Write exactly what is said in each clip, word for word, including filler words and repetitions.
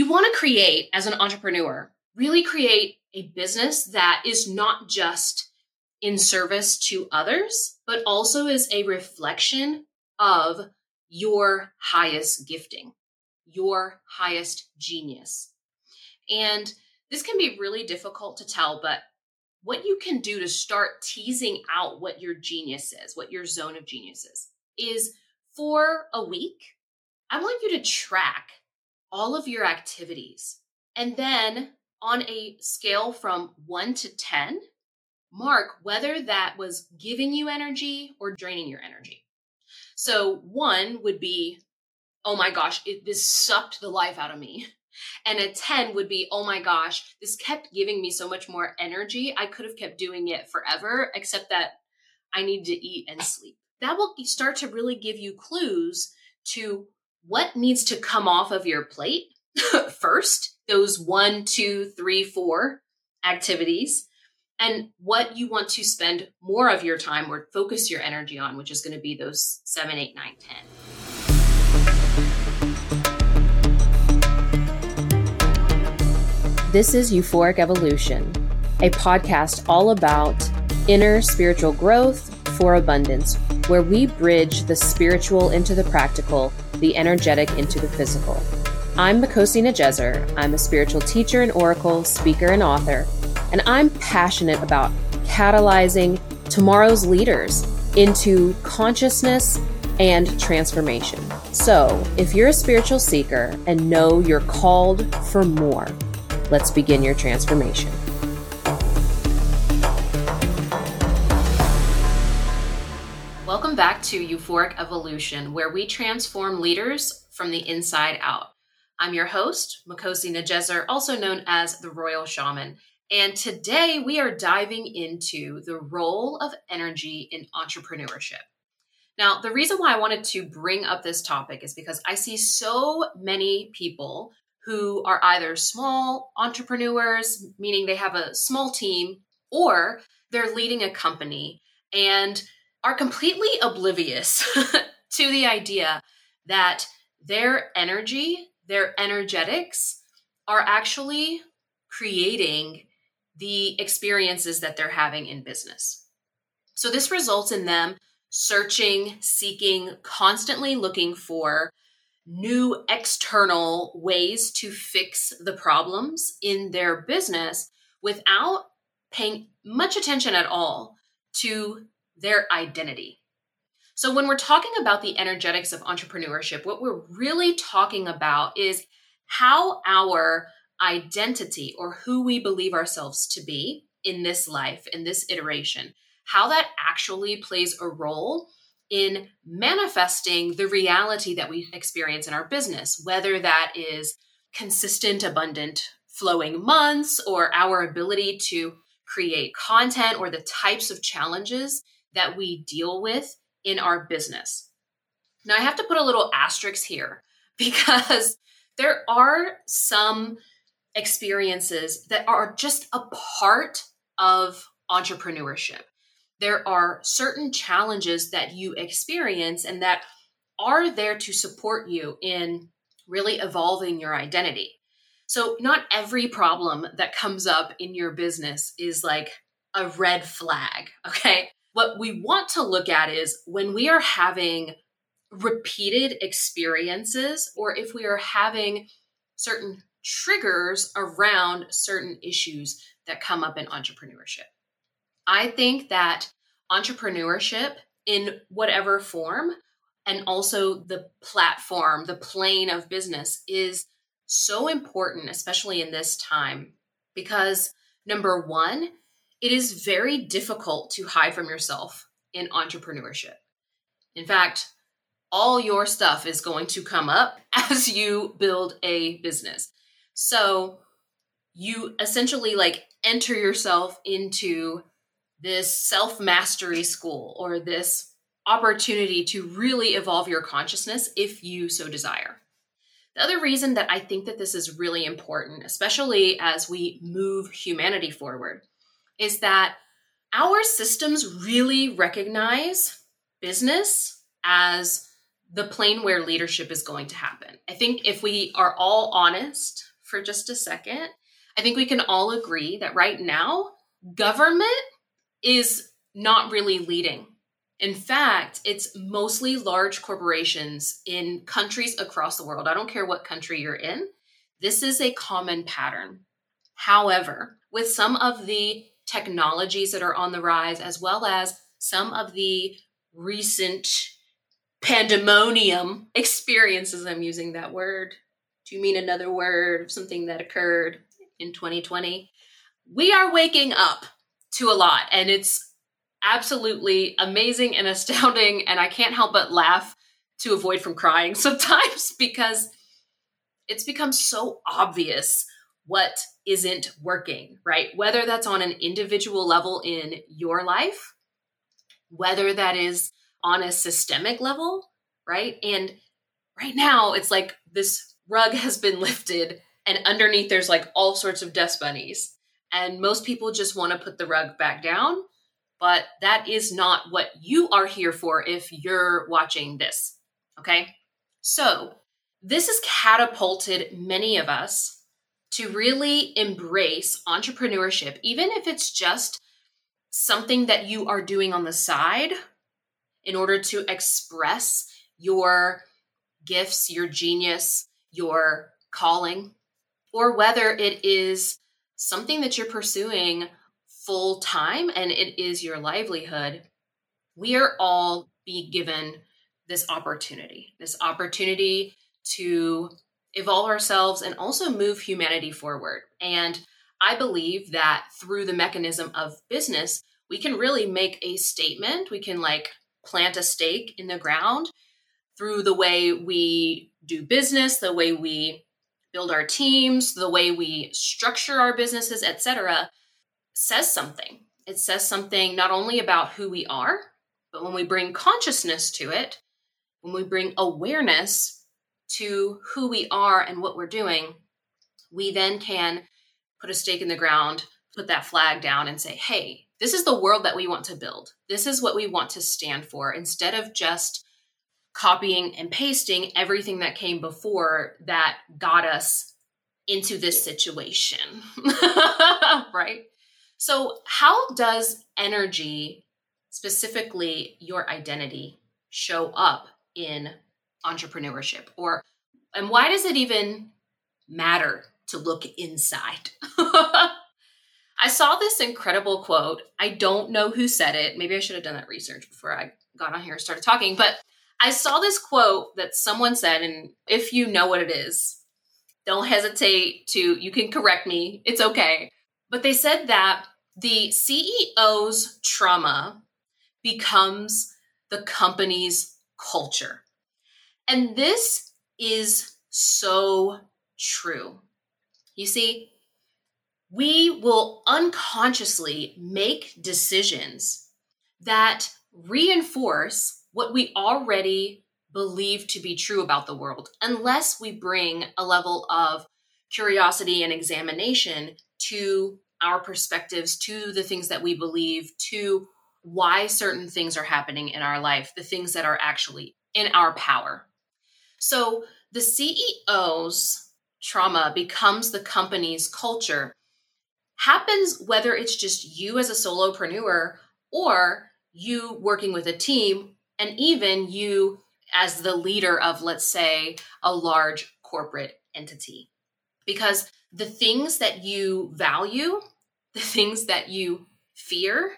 You want to create, as an entrepreneur, really create a business that is not just in service to others, but also is a reflection of your highest gifting, your highest genius. And this can be really difficult to tell, but what you can do to start teasing out what your genius is, what your zone of genius is, is for a week, I want you to track all of your activities. And then on a scale from one to ten, mark whether that was giving you energy or draining your energy. So one would be, oh my gosh, it, this sucked the life out of me. And a ten would be, oh my gosh, this kept giving me so much more energy. I could have kept doing it forever, except that I need to eat and sleep. That will start to really give you clues to what needs to come off of your plate first, those one, two, three, four activities, and what you want to spend more of your time or focus your energy on, which is going to be those seven, eight, nine, ten. This is Euphoric Evolution, a podcast all about inner spiritual growth for abundance, where we bridge the spiritual into the practical, the energetic into the physical. I'm Makhosi Nejeser. I'm a spiritual teacher and oracle, speaker and author, and I'm passionate about catalyzing tomorrow's leaders into consciousness and transformation. So if you're a spiritual seeker and know you're called for more, let's begin your transformation. Welcome back to Euphoric Evolution, where we transform leaders from the inside out. I'm your host, Makhosi Nejeser, also known as the Royal Shaman. And today we are diving into the role of energy in entrepreneurship. Now, the reason why I wanted to bring up this topic is because I see so many people who are either small entrepreneurs, meaning they have a small team, or they're leading a company and are completely oblivious to the idea that their energy, their energetics are actually creating the experiences that they're having in business. So this results in them searching, seeking, constantly looking for new external ways to fix the problems in their business without paying much attention at all to their identity. So when we're talking about the energetics of entrepreneurship, what we're really talking about is how our identity, or who we believe ourselves to be in this life, in this iteration, how that actually plays a role in manifesting the reality that we experience in our business, whether that is consistent, abundant, flowing months, or our ability to create content, or the types of challenges that we deal with in our business. Now, I have to put a little asterisk here because there are some experiences that are just a part of entrepreneurship. There are certain challenges that you experience and that are there to support you in really evolving your identity. So not every problem that comes up in your business is like a red flag, okay? What we want to look at is when we are having repeated experiences, or if we are having certain triggers around certain issues that come up in entrepreneurship. I think that entrepreneurship in whatever form, and also the platform, the plane of business, is so important, especially in this time, because number one, it is very difficult to hide from yourself in entrepreneurship. In fact, all your stuff is going to come up as you build a business. So you essentially like enter yourself into this self-mastery school, or this opportunity to really evolve your consciousness if you so desire. The other reason that I think that this is really important, especially as we move humanity forward, is that our systems really recognize business as the plane where leadership is going to happen. I think if we are all honest, for just a second, I think we can all agree that right now, government is not really leading. In fact, it's mostly large corporations in countries across the world. I don't care what country you're in. This is a common pattern. However, with some of the technologies that are on the rise, as well as some of the recent pandemonium experiences, I'm using that word to mean another word, something that occurred in twenty twenty, we are waking up to a lot, and it's absolutely amazing and astounding, and I can't help but laugh to avoid from crying sometimes, because it's become so obvious what isn't working, right? Whether that's on an individual level in your life, whether that is on a systemic level, right? And right now it's like this rug has been lifted and underneath there's like all sorts of dust bunnies. And most people just want to put the rug back down, but that is not what you are here for if you're watching this, okay? So this has catapulted many of us to really embrace entrepreneurship, even if it's just something that you are doing on the side in order to express your gifts, your genius, your calling, or whether it is something that you're pursuing full time and it is your livelihood. We are all be given this opportunity, this opportunity to evolve ourselves and also move humanity forward. And I believe that through the mechanism of business, we can really make a statement. We can like plant a stake in the ground through the way we do business, the way we build our teams, the way we structure our businesses, et cetera, says something. It says something not only about who we are, but when we bring consciousness to it, when we bring awareness to who we are and what we're doing, we then can put a stake in the ground, put that flag down and say, hey, this is the world that we want to build. This is what we want to stand for, instead of just copying and pasting everything that came before that got us into this situation, right? So how does energy, specifically your identity, show up in entrepreneurship? Or, and why does it even matter to look inside? I saw this incredible quote. I don't know who said it. Maybe I should have done that research before I got on here and started talking, but I saw this quote that someone said, and if you know what it is, don't hesitate to, you can correct me, it's okay. But they said that the C E O's trauma becomes the company's culture. And this is so true. You see, we will unconsciously make decisions that reinforce what we already believe to be true about the world, unless we bring a level of curiosity and examination to our perspectives, to the things that we believe, to why certain things are happening in our life, the things that are actually in our power. So the C E O's trauma becomes the company's culture, happens whether it's just you as a solopreneur or you working with a team, and even you as the leader of, let's say, a large corporate entity. Because the things that you value, the things that you fear,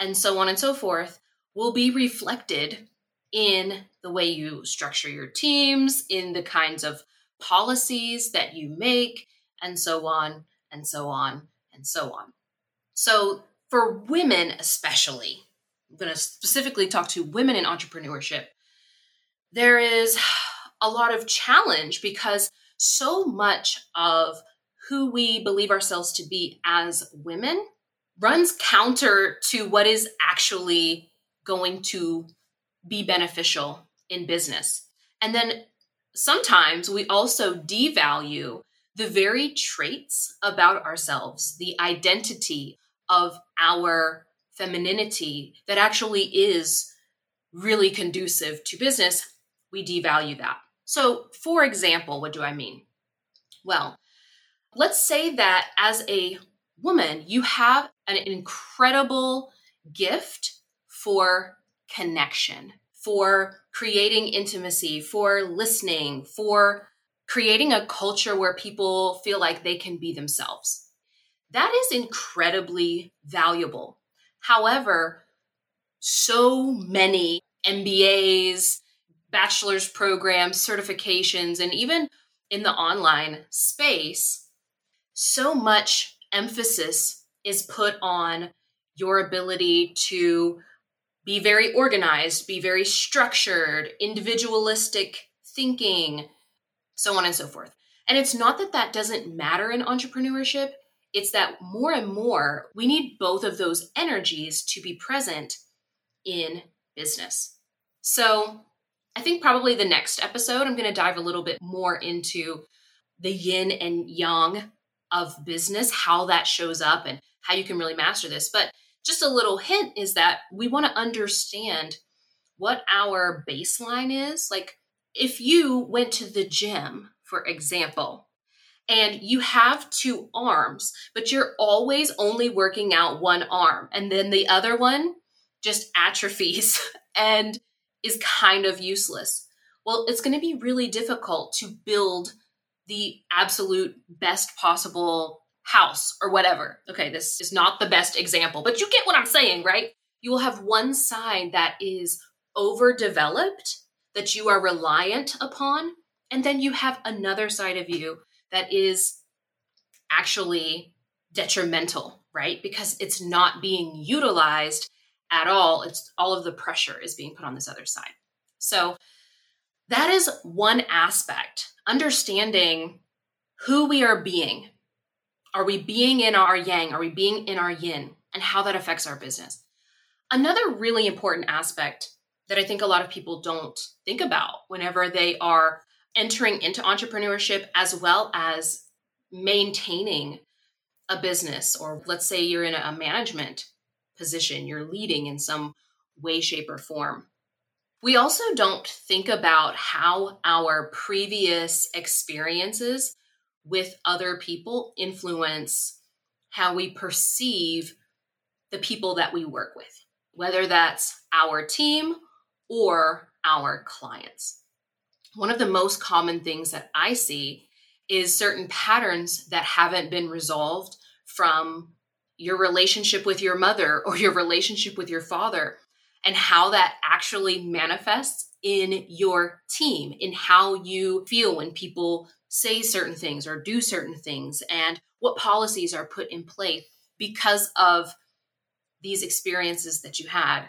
and so on and so forth, will be reflected in the way you structure your teams, in the kinds of policies that you make, and so on, and so on, and so on. So for women especially, I'm going to specifically talk to women in entrepreneurship, there is a lot of challenge because so much of who we believe ourselves to be as women runs counter to what is actually going to be beneficial in business. And then sometimes we also devalue the very traits about ourselves, the identity of our femininity that actually is really conducive to business, we devalue that. So for example, what do I mean? Well, Let's say that as a woman, you have an incredible gift for connection, for creating intimacy, for listening, for creating a culture where people feel like they can be themselves. That is incredibly valuable. However, so many M B As, bachelor's programs, certifications, and even in the online space, so much emphasis is put on your ability to be very organized, be very structured, individualistic thinking, so on and so forth. And it's not that that doesn't matter in entrepreneurship. It's that more and more, we need both of those energies to be present in business. So I think probably the next episode, I'm going to dive a little bit more into the yin and yang of business, how that shows up and how you can really master this. But just a little hint is that we want to understand what our baseline is. Like if you went to the gym, for example, and you have two arms, but you're always only working out one arm, and then the other one just atrophies and is kind of useless. Well, it's going to be really difficult to build the absolute best possible house or whatever. Okay, this is not the best example, but you get what I'm saying, right? You will have one side that is overdeveloped, that you are reliant upon, and then you have another side of you that is actually detrimental, right? Because it's not being utilized at all. It's all of the pressure is being put on this other side. So that is one aspect, understanding who we are being. Are we being in our yang? Are we being in our yin? And how that affects our business. Another really important aspect that I think a lot of people don't think about whenever they are entering into entrepreneurship, as well as maintaining a business, or let's say you're in a management position, you're leading in some way, shape, or form. We also don't think about how our previous experiences with other people influence how we perceive the people that we work with, whether that's our team or our clients. One of the most common things that I see is certain patterns that haven't been resolved from your relationship with your mother or your relationship with your father, and how that actually manifests in your team, in how you feel when people say certain things or do certain things, and what policies are put in place because of these experiences that you had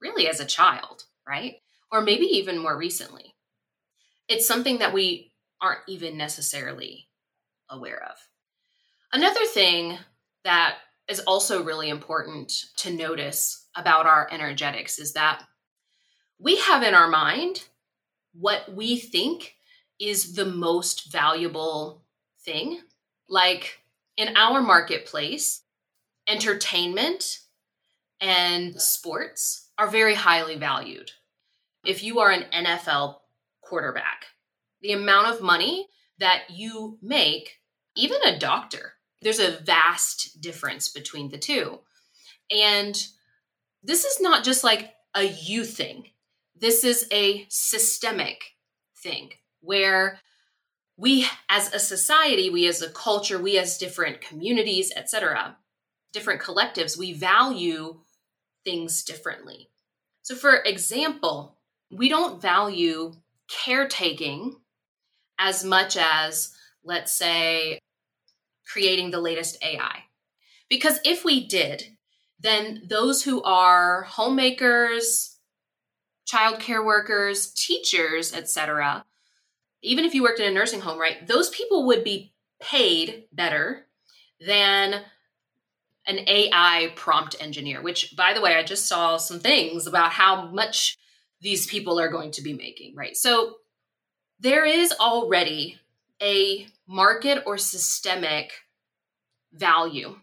really as a child, right? Or maybe even more recently. It's something that we aren't even necessarily aware of. Another thing that is also really important to notice about our energetics is that we have in our mind what we think is the most valuable thing. Like in our marketplace, entertainment and sports are very highly valued. If you are an N F L quarterback, the amount of money that you make, even a doctor, there's a vast difference between the two. And this is not just like a you thing. This is a systemic thing where we as a society, we as a culture, we as different communities, et cetera, different collectives, we value things differently. So for example, we don't value caretaking as much as, let's say, creating the latest A I. Because if we did, then those who are homemakers, childcare workers, teachers, et cetera, even if you worked in a nursing home, right, those people would be paid better than an A I prompt engineer, which, by the way, I just saw some things about how much these people are going to be making, right? So there is already a market or systemic value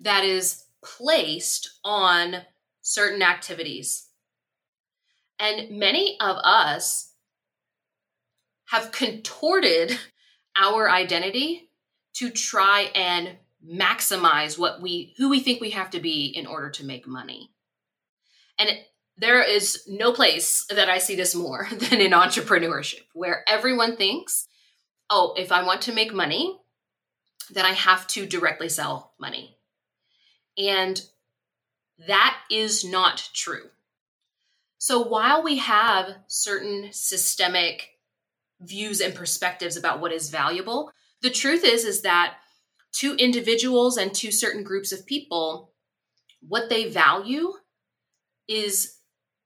that is placed on certain activities. And many of us have contorted our identity to try and maximize what we, who we think we have to be in order to make money. And it, there is no place that I see this more than in entrepreneurship, where everyone thinks, oh, if I want to make money, then I have to directly sell money. And that is not true. So while we have certain systemic views and perspectives about what is valuable, the truth is, is that to individuals and to certain groups of people, what they value is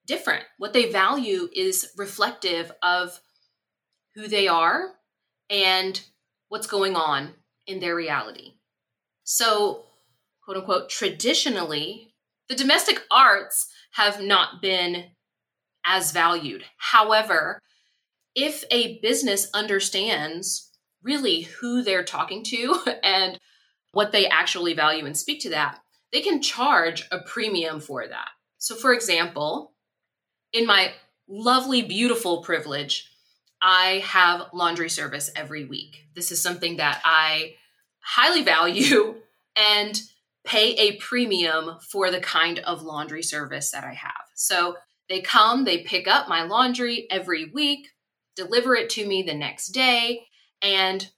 different. What they value is reflective of who they are and what's going on in their reality. So, quote unquote, traditionally, the domestic arts have not been as valued. However, if a business understands really who they're talking to and what they actually value and speak to that, they can charge a premium for that. So for example, in my lovely, beautiful privilege, I have laundry service every week. This is something that I highly value and pay a premium for the kind of laundry service that I have. So they come, they pick up my laundry every week, deliver it to me the next day. And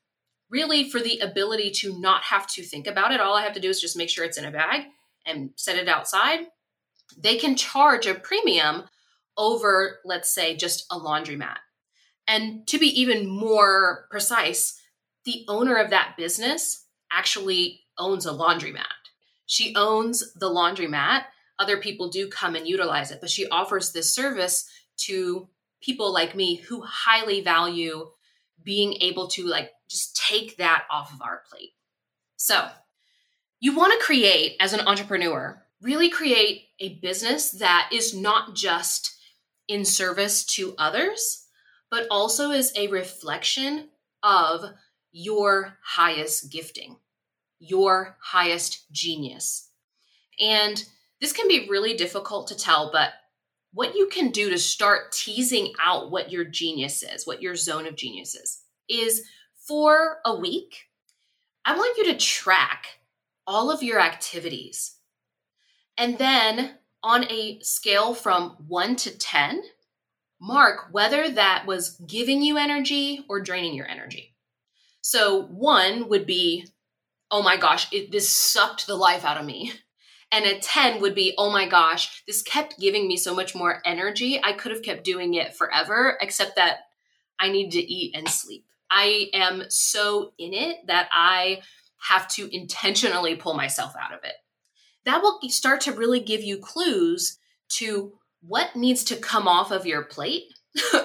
really for the ability to not have to think about it, all I have to do is just make sure it's in a bag and set it outside. They can charge a premium over, let's say, just a laundromat. And to be even more precise, the owner of that business actually owns a laundromat. She owns the laundromat. Other people do come and utilize it, but she offers this service to people like me who highly value being able to like just take that off of our plate. So you want to create, as an entrepreneur, really create a business that is not just in service to others, but also is a reflection of your highest gifting, your highest genius. And this can be really difficult to tell, but what you can do to start teasing out what your genius is, what your zone of genius is, is for a week, I want you to track all of your activities. And then on a scale from one to ten, mark whether that was giving you energy or draining your energy. So one would be, oh my gosh, it, this sucked the life out of me. And a ten would be, oh my gosh, this kept giving me so much more energy. I could have kept doing it forever, except that I need to eat and sleep. I am so in it that I have to intentionally pull myself out of it. That will start to really give you clues to what needs to come off of your plate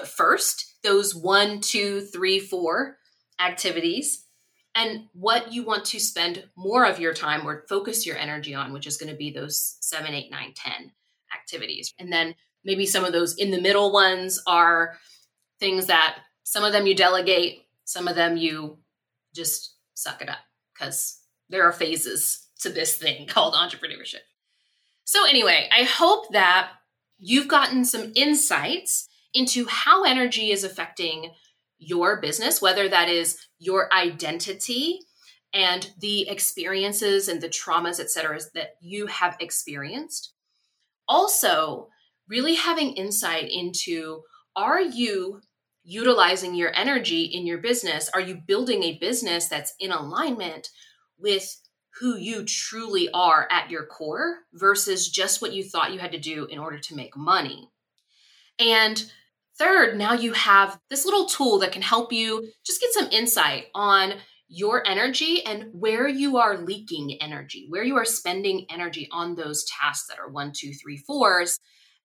first, those one, two, three, four activities, and what you want to spend more of your time or focus your energy on, which is going to be those seven, eight, nine, ten activities. And then maybe some of those in the middle ones are things that some of them you delegate, some of them you just suck it up, because there are phases to this thing called entrepreneurship. So anyway, I hope that you've gotten some insights into how energy is affecting your business, whether that is your identity and the experiences and the traumas, et cetera, that you have experienced. Also, really having insight into, are you utilizing your energy in your business? Are you building a business that's in alignment with who you truly are at your core versus just what you thought you had to do in order to make money? And third, now you have this little tool that can help you just get some insight on your energy and where you are leaking energy, where you are spending energy on those tasks that are one, two, three, fours,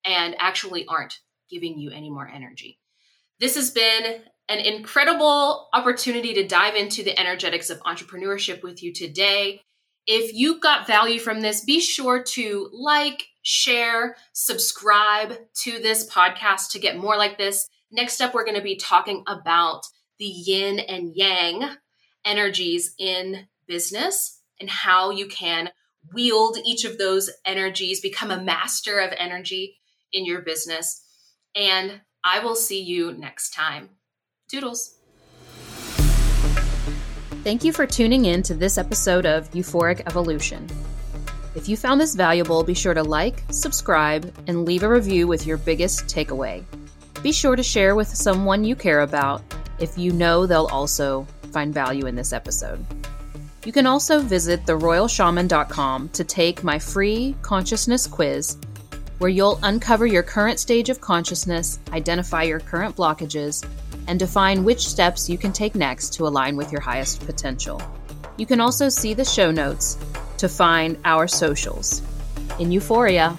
and actually aren't giving you any more energy. This has been an incredible opportunity to dive into the energetics of entrepreneurship with you today. If you got value from this, be sure to like, share, subscribe to this podcast to get more like this. Next up, we're going to be talking about the yin and yang energies in business and how you can wield each of those energies, become a master of energy in your business. And I will see you next time. Toodles. Thank you for tuning in to this episode of Euphoric Evolution. If you found this valuable, be sure to like, subscribe, and leave a review with your biggest takeaway. Be sure to share with someone you care about if you know they'll also find value in this episode. You can also visit the royal shaman dot com to take my free consciousness quiz, where you'll uncover your current stage of consciousness, identify your current blockages, and define which steps you can take next to align with your highest potential. You can also see the show notes to find our socials. In Euphoria!